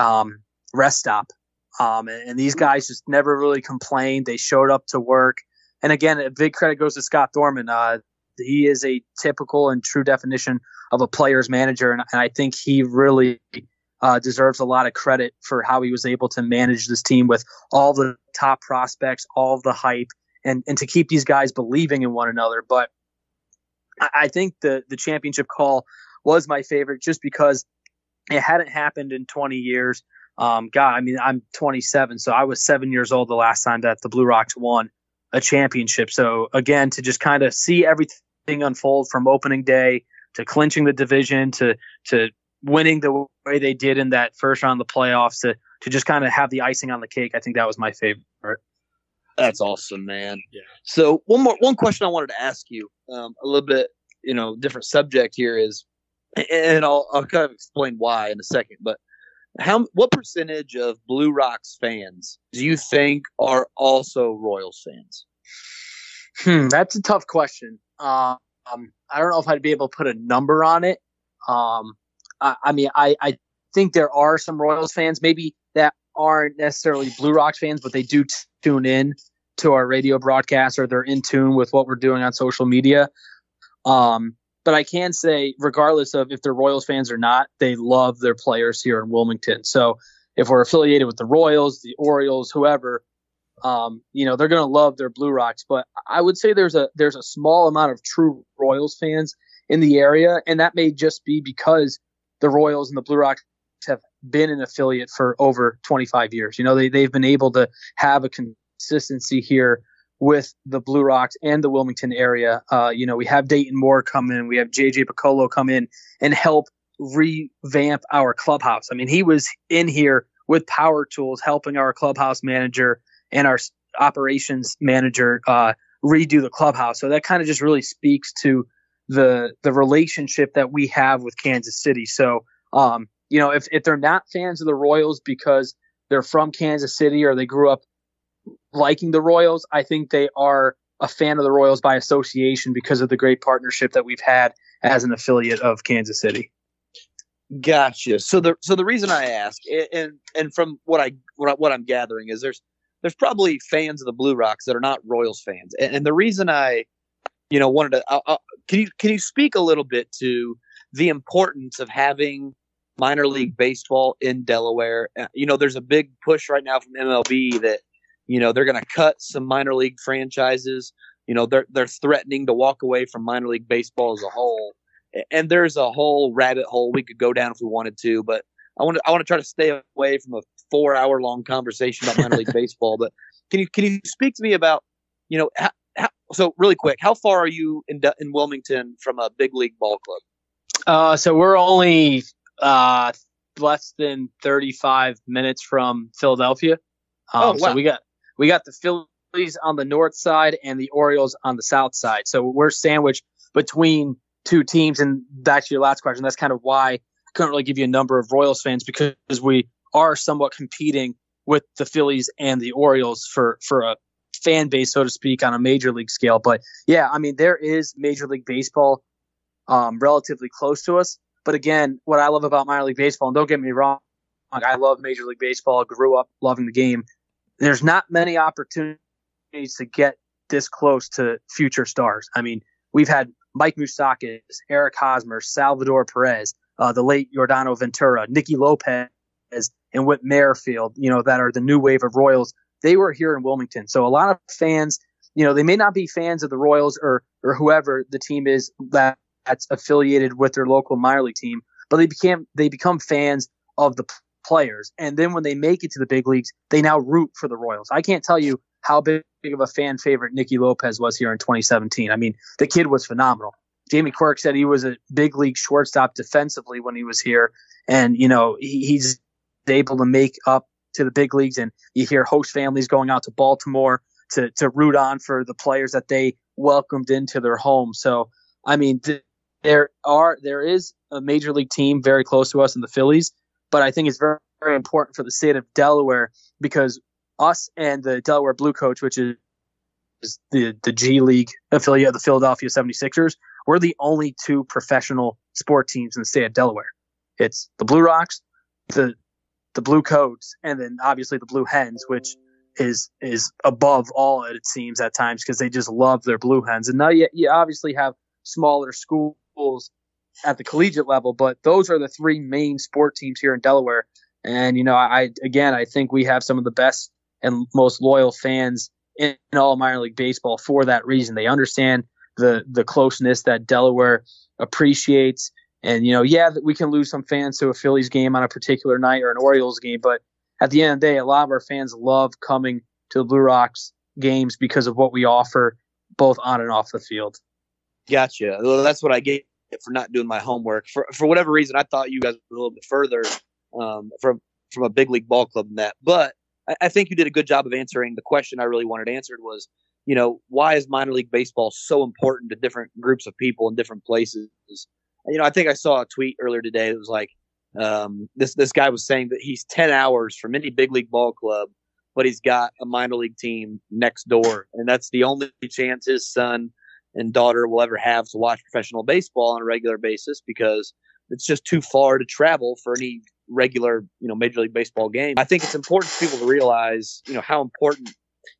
rest stop. And these guys just never really complained. They showed up to work. And again, a big credit goes to Scott Thorman. He is a typical and true definition of a player's manager. And I think he really deserves a lot of credit for how he was able to manage this team with all the top prospects, all the hype, and to keep these guys believing in one another. But I think the championship call was my favorite just because it hadn't happened in 20 years. God, I mean, I'm 27, so I was 7 years old the last time that the Blue Rocks won a championship. So again, to just kind of see everything unfold from opening day to clinching the division to winning the way they did in that first round of the playoffs, to just kind of have the icing on the cake, I think that was my favorite. That's awesome, man. Yeah. So one question I wanted to ask you, a little bit, you know, different subject here is, and I'll kind of explain why in a second, but what percentage of Blue Rocks fans do you think are also Royals fans? That's a tough question. I don't know if I'd be able to put a number on it. I think there are some Royals fans maybe that aren't necessarily Blue Rocks fans, but they do tune in to our radio broadcast, or they're in tune with what we're doing on social media. But I can say, regardless of if they're Royals fans or not, they love their players here in Wilmington. So if we're affiliated with the Royals, the Orioles, whoever, you know, they're going to love their Blue Rocks. But I would say there's a small amount of true Royals fans in the area, and that may just be because the Royals and the Blue Rocks have been an affiliate for over 25 years. You know, they've been able to have a consistency here with the Blue Rocks and the Wilmington area. You know, we have Dayton Moore come in. We have J.J. Piccolo come in and help revamp our clubhouse. I mean, he was in here with power tools helping our clubhouse manager and our operations manager redo the clubhouse. So that kind of just really speaks to the relationship that we have with Kansas City. So you know, if they're not fans of the Royals because they're from Kansas City or they grew up liking the Royals, I think they are a fan of the Royals by association because of the great partnership that we've had as an affiliate of Kansas City. Gotcha. So the reason I ask, and from what I'm gathering is there's probably fans of the Blue Rocks that are not Royals fans, and the reason I, you know, wanted to can you speak a little bit to the importance of having minor league baseball in Delaware? You know, there's a big push right now from MLB that, you know, they're going to cut some minor league franchises. You know, they're threatening to walk away from minor league baseball as a whole. And there's a whole rabbit hole we could go down if we wanted to, but I want to try to stay away from a 4-hour long conversation about minor league baseball. But can you speak to me about, you know, so really quick, how far are you in Wilmington from a big league ball club? So we're only less than 35 minutes from Philadelphia. So we got the Phillies on the north side and the Orioles on the south side. So we're sandwiched between two teams. And back to your last question, that's kind of why I couldn't really give you a number of Royals fans, because we are somewhat competing with the Phillies and the Orioles for a fan base, so to speak, on a major league scale. But yeah, I mean, there is major league baseball relatively close to us. But again, what I love about minor league baseball, and don't get me wrong, I love major league baseball, grew up loving the game. There's not many opportunities to get this close to future stars. I mean, we've had Mike Moustakas, Eric Hosmer, Salvador Perez, the late Jordano Ventura, Nicky Lopez, and Whit Merrifield, you know, that are the new wave of Royals. They were here in Wilmington. So a lot of fans, you know, they may not be fans of the Royals or whoever the team is that's affiliated with their local minor league team, but they become fans of the players. And then when they make it to the big leagues, they now root for the Royals. I can't tell you how big of a fan favorite Nicky Lopez was here in 2017. I mean, the kid was phenomenal. Jamie Quirk said he was a big league shortstop defensively when he was here. And, you know, he's able to make up to the big leagues. And you hear host families going out to Baltimore to root on for the players that they welcomed into their home. So, I mean, there is a major league team very close to us in the Phillies, but I think it's very, very important for the state of Delaware, because us and the Delaware Blue Coach, which is the G League affiliate of the Philadelphia 76ers, we're the only two professional sport teams in the state of Delaware. It's the Blue Rocks, the Blue Coats, and then obviously the Blue Hens, which is above all, it seems, at times, because they just love their Blue Hens. And now you obviously have smaller schools at the collegiate level, but those are the three main sport teams here in Delaware. And, you know, I think we have some of the best and most loyal fans in all minor league baseball for that reason. They understand the closeness that Delaware appreciates. And, you know, yeah, we can lose some fans to a Phillies game on a particular night or an Orioles game, but at the end of the day, a lot of our fans love coming to the Blue Rocks games because of what we offer both on and off the field. Gotcha. Well, that's what I get for not doing my homework. For whatever reason, I thought you guys were a little bit further from a big league ball club than that. But I think you did a good job of answering the question I really wanted answered was, you know, why is minor league baseball so important to different groups of people in different places? You know, I think I saw a tweet earlier today that was like, this guy was saying that he's 10 hours from any big league ball club, but he's got a minor league team next door. And that's the only chance his son and daughter will ever have to watch professional baseball on a regular basis, because it's just too far to travel for any regular, you know, major league baseball game. I think it's important for people to realize, you know, how important,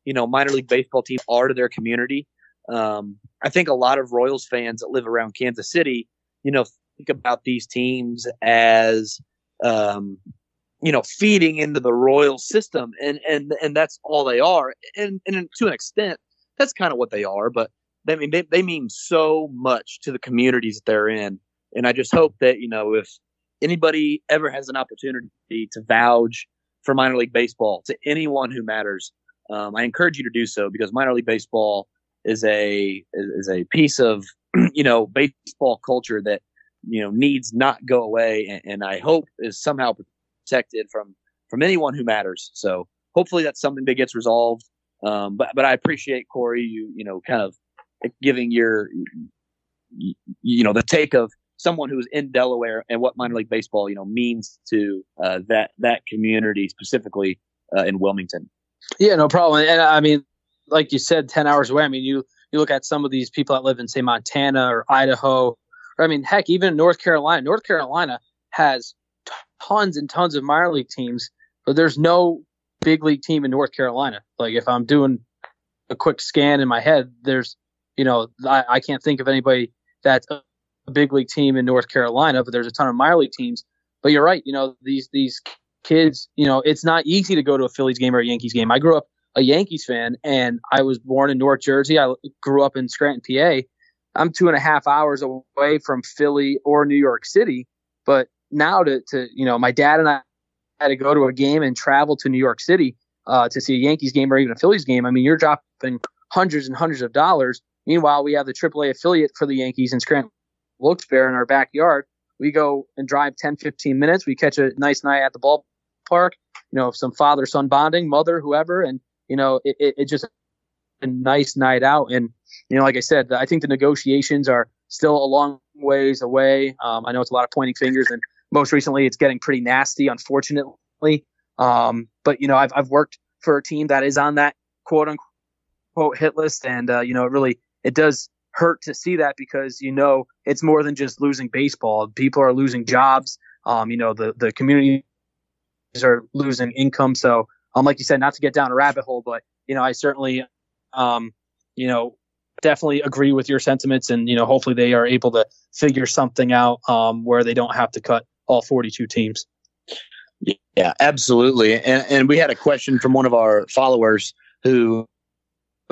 you know, minor league baseball teams are to their community. I think a lot of Royals fans that live around Kansas City, you know, think about these teams as, you know, feeding into the Royal system, and that's all they are. And to an extent, that's kind of what they are, but I mean, they mean so much to the communities that they're in. And I just hope that, you know, if anybody ever has an opportunity to vouch for minor league baseball to anyone who matters, I encourage you to do so, because minor league baseball is a piece of, you know, baseball culture that, you know, needs not go away. And I hope is somehow protected from anyone who matters. So hopefully that's something that gets resolved. But I appreciate, Corey, you know, kind of giving your, you know, the take of someone who's in Delaware and what minor league baseball, you know, means to that community specifically in Wilmington. Yeah, no problem. And I mean, like you said, 10 hours away. I mean, you look at some of these people that live in, say, Montana or Idaho, or I mean, heck, even North Carolina. North Carolina has tons and tons of minor league teams, but there's no big league team in North Carolina. Like, if I'm doing a quick scan in my head, there's, you know, I can't think of anybody that's a big league team in North Carolina, but there's a ton of minor league teams. But you're right, you know, these kids, you know, it's not easy to go to a Phillies game or a Yankees game. I grew up a Yankees fan, and I was born in North Jersey. I grew up in Scranton, PA. I'm 2.5 hours away from Philly or New York City, but now to you know, my dad and I had to go to a game and travel to New York City to see a Yankees game or even a Phillies game. I mean, you're dropping hundreds and hundreds of dollars. Meanwhile, we have the AAA affiliate for the Yankees in Scranton, Wilkes-Barre, in our backyard. We go and drive 10, 15 minutes. We catch a nice night at the ballpark, you know, some father-son bonding, mother, whoever. And, you know, it just a nice night out. And, you know, like I said, I think the negotiations are still a long ways away. I know it's a lot of pointing fingers, and most recently it's getting pretty nasty, unfortunately. But, you know, I've worked for a team that is on that quote-unquote hit list, and, you know, it does hurt to see that, because, you know, it's more than just losing baseball. People are losing jobs. You know, the communities are losing income. So, like you said, not to get down a rabbit hole, but, you know, I certainly, you know, definitely agree with your sentiments, and, you know, hopefully they are able to figure something out where they don't have to cut all 42 teams. Yeah, absolutely. And we had a question from one of our followers who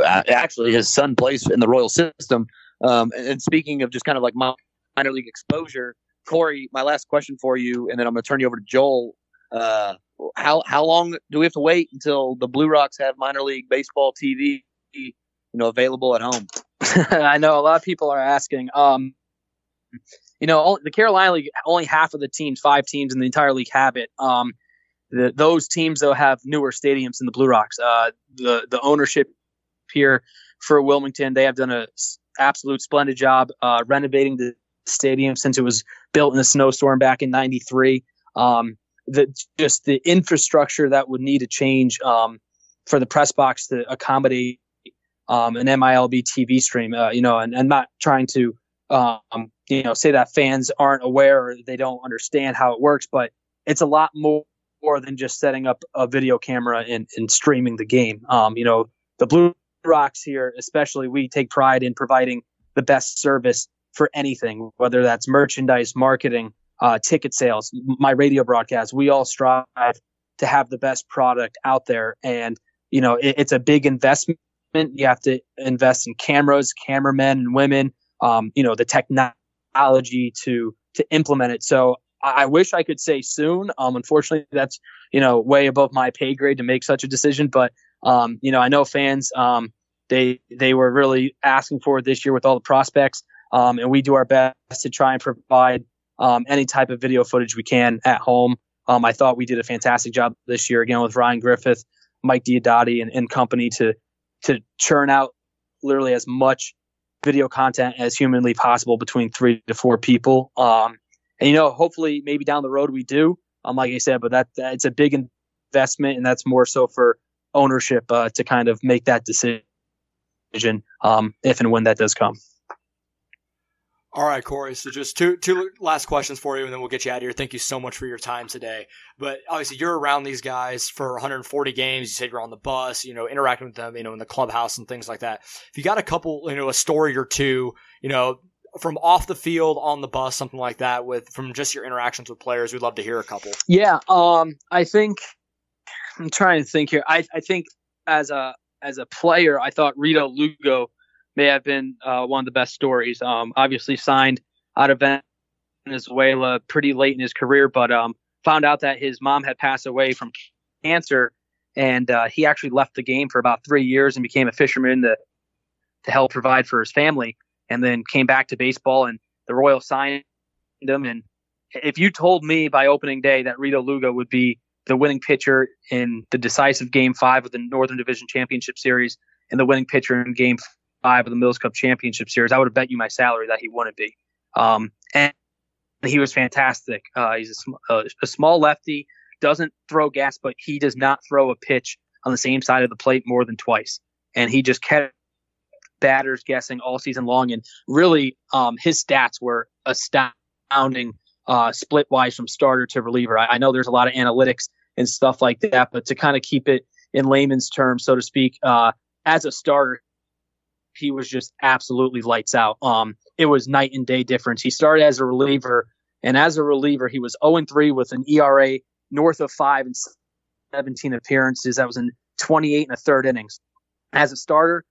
actually his son plays in the Royal system. And speaking of just kind of like minor league exposure, Corey, my last question for you, and then I'm going to turn you over to Joel. How long do we have to wait until the Blue Rocks have minor league baseball TV, you know, available at home? I know a lot of people are asking. You know, the Carolina League, only half of the teams, 5 teams in the entire league, have it. Those teams, though, have newer stadiums than the Blue Rocks. The ownership here for Wilmington, they have done an absolute splendid job renovating the stadium since it was built in a snowstorm back in '93. Just the infrastructure that would need to change for the press box to accommodate an MILB TV stream. You know, and I'm not trying to you know, say that fans aren't aware or they don't understand how it works, but it's a lot more than just setting up a video camera and streaming the game. You know, the Blue Rocks here, especially, we take pride in providing the best service for anything, whether that's merchandise, marketing, ticket sales, my radio broadcast. We all strive to have the best product out there. And, you know, it's a big investment. You have to invest in cameras, cameramen and women, you know, the technology to implement it. So I wish I could say soon. Unfortunately, that's, you know, way above my pay grade to make such a decision. But, you know, I know fans, they were really asking for it this year with all the prospects. And we do our best to try and provide any type of video footage we can at home. I thought we did a fantastic job this year, again, with Ryan Griffith, Mike Diodati and company to churn out literally as much video content as humanly possible between 3 to 4 people. And, you know, hopefully maybe down the road we do, like I said, but it's a big investment, and that's more so for ownership to kind of make that decision if and when that does come. All right, Corey. So just two last questions for you, and then we'll get you out of here. Thank you so much for your time today. But obviously, you're around these guys for 140 games. You said you're on the bus, you know, interacting with them, you know, in the clubhouse and things like that. If you got a couple, you know, a story or two, you know, from off the field, on the bus, something like that, from just your interactions with players, we'd love to hear a couple. Yeah, I think. I'm trying to think here. I think as a player, I thought Rito Lugo may have been one of the best stories. Obviously signed out of Venezuela pretty late in his career, but found out that his mom had passed away from cancer, and he actually left the game for about 3 years and became a fisherman to help provide for his family, and then came back to baseball, and the Royals signed him. And if you told me by opening day that Rito Lugo would be the winning pitcher in the decisive Game 5 of the Northern Division Championship Series and the winning pitcher in Game 5 of the Mills Cup Championship Series, I would have bet you my salary that he wouldn't be. he was fantastic. He's a small lefty, doesn't throw gas, but he does not throw a pitch on the same side of the plate more than twice. And he just kept batters guessing all season long. And really, his stats were astounding, split-wise from starter to reliever. I know there's a lot of analytics and stuff like that, but to kind of keep it in layman's terms, so to speak, as a starter, he was just absolutely lights out. It was night and day difference. He started as a reliever, and as a reliever, he was 0-3 with an ERA north of 5 and 17 appearances. That was in 28 and a third innings. As a starter,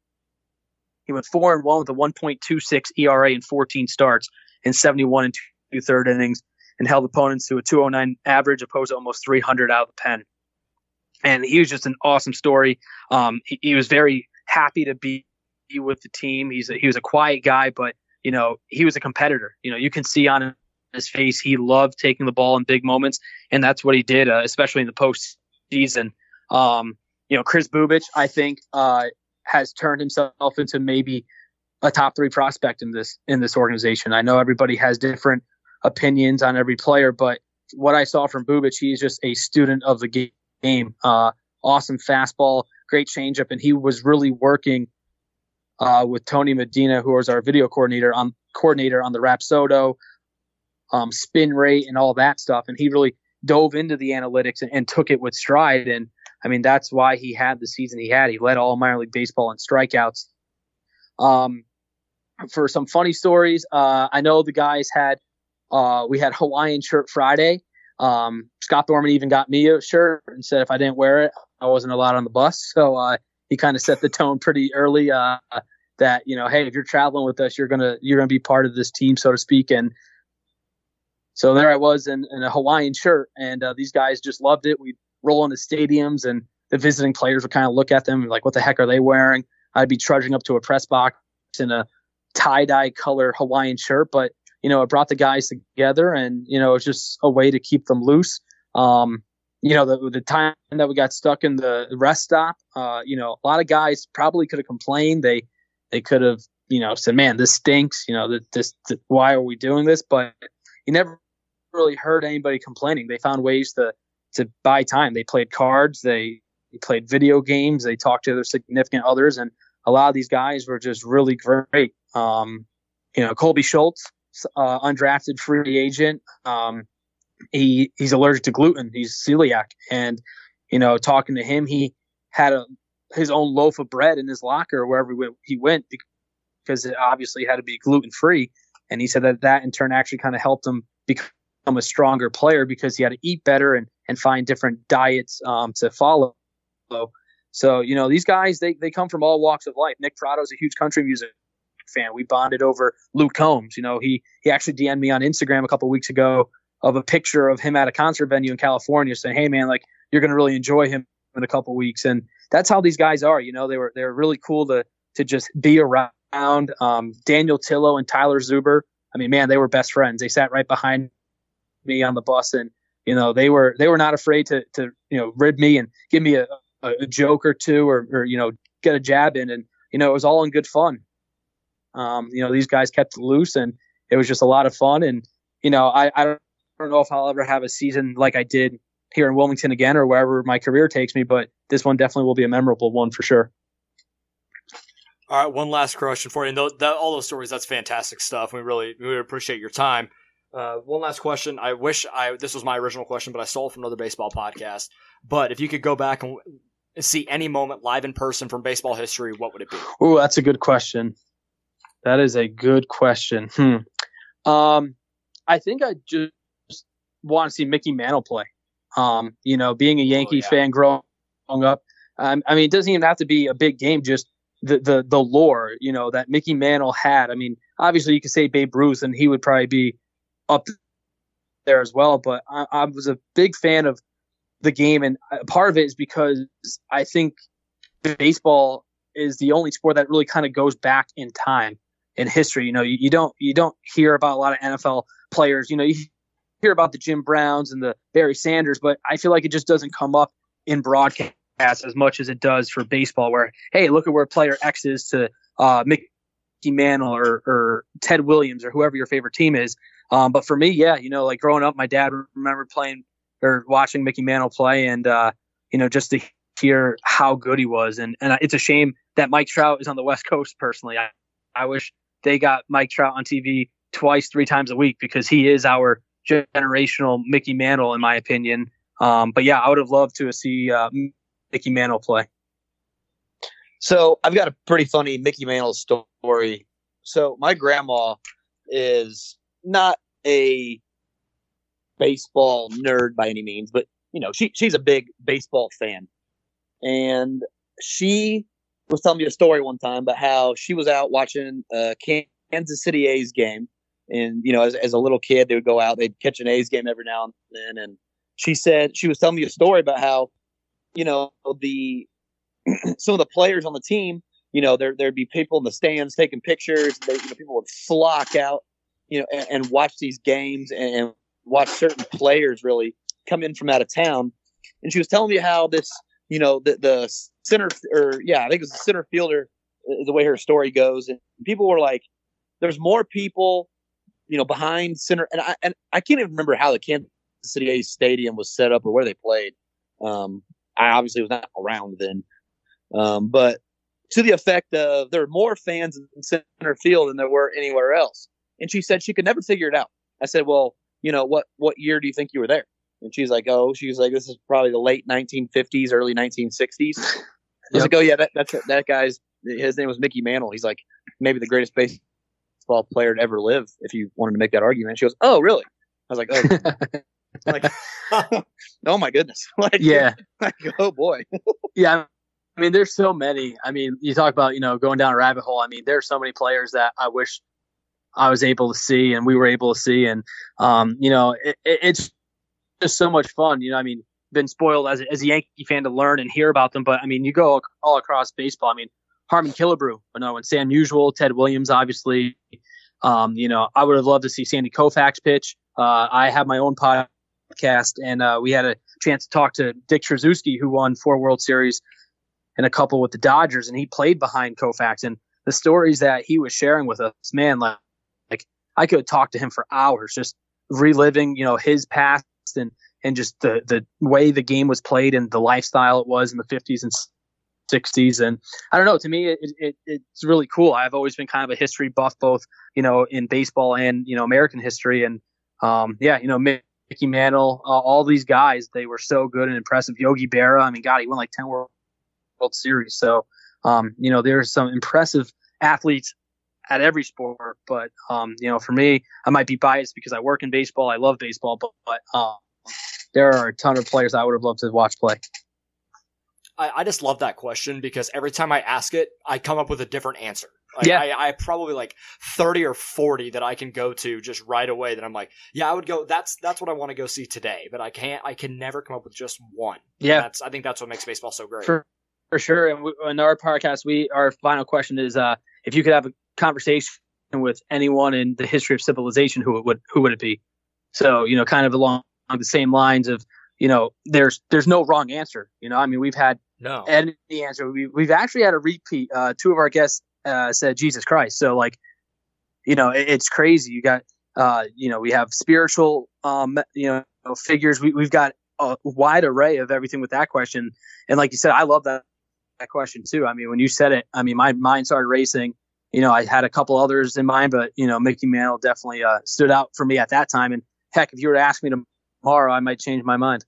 he went 4-1 with a 1.26 ERA in 14 starts in 71 and 2/3 innings, and held opponents to a 209 average, opposed to almost 300 out of the pen. And he was just an awesome story. He was very happy to be with the team. He was a quiet guy, but you know, he was a competitor. You know, you can see on his face he loved taking the ball in big moments, and that's what he did, especially in the postseason. You know, Chris Bubich, I think, has turned himself into maybe a top three prospect in this organization. I know everybody has different opinions on every player, but what I saw from Bubich, he's just a student of the game. Awesome fastball, great changeup, and he was really working with Tony Medina, who was our video coordinator on the Rapsodo, spin rate and all that stuff. And he really dove into the analytics and took it with stride. And I mean, that's why he had the season he had. He led all minor league baseball in strikeouts. For some funny stories, I know the guys had, we had Hawaiian Shirt Friday. Scott Thorman even got me a shirt and said if I didn't wear it, I wasn't allowed on the bus. So he kind of set the tone pretty early that, you know, hey, if you're traveling with us, you're gonna be part of this team, so to speak. And so there I was in a Hawaiian shirt, and these guys just loved it. We'd roll into stadiums, and the visiting players would kind of look at them and like, what the heck are they wearing? I'd be trudging up to a press box in a tie-dye color Hawaiian shirt, but you know, it brought the guys together, and you know, it's just a way to keep them loose. You know, the time that we got stuck in the rest stop, you know, a lot of guys probably could have complained. They could have, you know, said, "Man, this stinks." You know, why are we doing this? But you never really heard anybody complaining. They found ways to buy time. They played cards. They played video games. They talked to their significant others, and a lot of these guys were just really great. You know, Colby Schultz, undrafted free agent. He's allergic to gluten. He's celiac, and you know, talking to him, he had his own loaf of bread in his locker wherever he went, because it obviously had to be gluten free. And he said that in turn actually kind of helped him become a stronger player, because he had to eat better and find different diets to follow. So you know, these guys they come from all walks of life. Nick Pratto is a huge country music fan. We bonded over Luke Combs. You know, he actually DM'd me on Instagram a couple of weeks ago of a picture of him at a concert venue in California, saying, "Hey man, like, you're going to really enjoy him in a couple of weeks." And that's how these guys are. You know, they're really cool to just be around. Daniel Tillo and Tyler Zuber, I mean, man, they were best friends. They sat right behind me on the bus, and you know, they were not afraid to you know, rib me and give me a joke or two, or you know, get a jab in, and you know, it was all in good fun. You know, these guys kept loose, and it was just a lot of fun. And, you know, I don't know if I'll ever have a season like I did here in Wilmington again, or wherever my career takes me, but this one definitely will be a memorable one for sure. All right. One last question for you. And all those stories, that's fantastic stuff. We really appreciate your time. One last question. I wish this was my original question, but I stole it from another baseball podcast. But if you could go back and see any moment live in person from baseball history, what would it be? Oh, that's a good question. That is a good question. I think I just want to see Mickey Mantle play. You know, being a Yankee fan growing up, I mean, it doesn't even have to be a big game, just the lore, you know, that Mickey Mantle had. I mean, obviously you could say Babe Ruth, and he would probably be up there as well. But I was a big fan of the game, and part of it is because I think baseball is the only sport that really kind of goes back in time. In history, you know, you don't hear about a lot of NFL players. You know, you hear about the Jim Browns and the Barry Sanders, but I feel like it just doesn't come up in broadcast as much as it does for baseball, where, hey, look at where player X is to Mickey Mantle or Ted Williams or whoever your favorite team is. But for me, yeah, you know, like growing up, my dad remembered playing or watching Mickey Mantle play, and you know, just to hear how good he was. And it's a shame that Mike Trout is on the West Coast. Personally, I wish they got Mike Trout on TV twice, three times a week, because he is our generational Mickey Mantle, in my opinion. But yeah, I would have loved to see Mickey Mantle play. So I've got a pretty funny Mickey Mantle story. So my grandma is not a baseball nerd by any means, but you know, she's a big baseball fan. And she was telling me a story one time about how she was out watching a Kansas City A's game. And, you know, as a little kid, they would go out, they'd catch an A's game every now and then. And she said, she was telling me a story about how, you know, some of the players on the team, you know, there'd be people in the stands taking pictures. You know, people would flock out, you know, and watch these games and watch certain players really come in from out of town. And she was telling me how this, you know, the center, or yeah, I think it was the center fielder, the way her story goes. And people were like, there's more people, you know, behind center. And I can't even remember how the Kansas City A's stadium was set up or where they played. I obviously was not around then. But to the effect of there were more fans in center field than there were anywhere else. And she said she could never figure it out. I said, well, you know, what year do you think you were there? And she's like, this is probably the late 1950s, early 1960s. I was like, oh yeah, that guy's, his name was Mickey Mantle. He's like maybe the greatest baseball player to ever live, if you wanted to make that argument. She goes, oh really? I was like, oh, like, oh my goodness. Like, yeah. Like, oh boy. Yeah. I mean, there's so many. I mean, you talk about, you know, going down a rabbit hole. I mean, there's so many players that I wish I was able to see and we were able to see. And, you know, it's just so much fun. You know, I mean, been spoiled as a Yankee fan to learn and hear about them. But, I mean, you go all across baseball. I mean, Harmon Killebrew, you know, and Sam Musial, Ted Williams, obviously. You know, I would have loved to see Sandy Koufax pitch. I have my own podcast, and we had a chance to talk to Dick Trzaskowski, who won 4 World Series and a couple with the Dodgers, and he played behind Koufax. And the stories that he was sharing with us, man, like I could talk to him for hours, just reliving, you know, his past and just the way the game was played and the lifestyle it was in the 50s and 60s. And I don't know, to me, it's really cool. I've always been kind of a history buff, both, you know, in baseball and, you know, American history. And yeah, you know, Mickey Mantle, all these guys, they were so good and impressive. Yogi Berra, I mean, God, he won like 10 World Series. So, you know, there's some impressive athletes at every sport, but, you know, for me, I might be biased because I work in baseball. I love baseball, but there are a ton of players I would have loved to watch play. I just love that question because every time I ask it, I come up with a different answer. Like, yeah. I probably like 30 or 40 that I can go to just right away that I'm like, yeah, I would go. That's what I want to go see today, but I can never come up with just one. Yeah. I think that's what makes baseball so great. For sure. And in our podcast, our final question is, if you could have a conversation with anyone in the history of civilization, who would it be? So, you know, kind of along the same lines of, you know, there's no wrong answer. You know, I mean, we've had any answer. We've actually had a repeat. Two of our guests said Jesus Christ. So, like, you know, it's crazy. You got, you know, we have spiritual, you know, figures. We've got a wide array of everything with that question. And like you said, I love that question too. I mean, when you said it, I mean, my mind started racing. You know, I had a couple others in mind, but you know, Mickey Mantle definitely stood out for me at that time. And heck, if you were to ask me tomorrow, I might change my mind.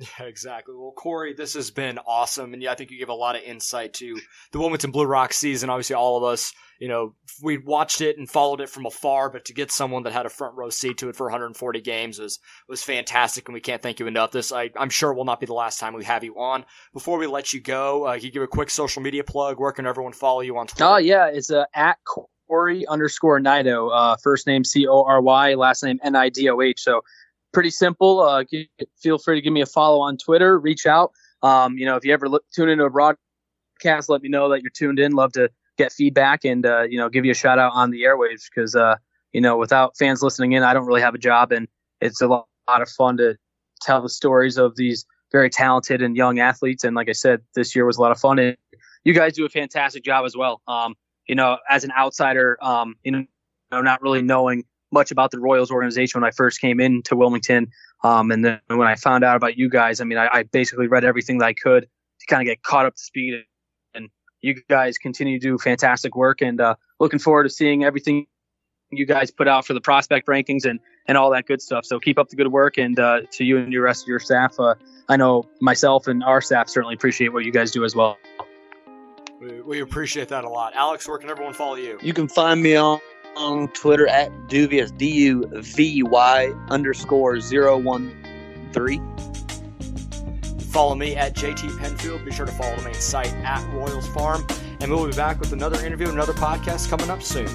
Yeah, exactly. Well, Cory, this has been awesome. And yeah, I think you gave a lot of insight to the Wilmington Blue Rocks season. Obviously, all of us, you know, we watched it and followed it from afar, but to get someone that had a front row seat to it for 140 games was fantastic. And we can't thank you enough. This, I'm sure, will not be the last time we have you on. Before we let you go, can you give a quick social media plug? Where can everyone follow you on Twitter? Oh, yeah. It's at Cory_Nidoh. First name Cory, last name Nidoh. So, pretty simple. Feel free to give me a follow on Twitter. Reach out. You know, if you ever tune into a broadcast, let me know that you're tuned in. Love to get feedback and, you know, give you a shout out on the airwaves because, you know, without fans listening in, I don't really have a job. And it's a lot of fun to tell the stories of these very talented and young athletes. And like I said, this year was a lot of fun. And you guys do a fantastic job as well. You know, as an outsider, you know, not really knowing much about the Royals organization when I first came into Wilmington. And then when I found out about you guys, I mean, I basically read everything that I could to kind of get caught up to speed. And you guys continue to do fantastic work, and looking forward to seeing everything you guys put out for the prospect rankings and all that good stuff. So keep up the good work, and to you and the rest of your staff. I know myself and our staff certainly appreciate what you guys do as well. We appreciate that a lot. Alex, where can everyone follow you? You can find me on Twitter at Duvyas, DUVY_013. Follow me at JT Penfield. Be sure to follow the main site at Royals Farm. And we'll be back with another interview, another podcast coming up soon.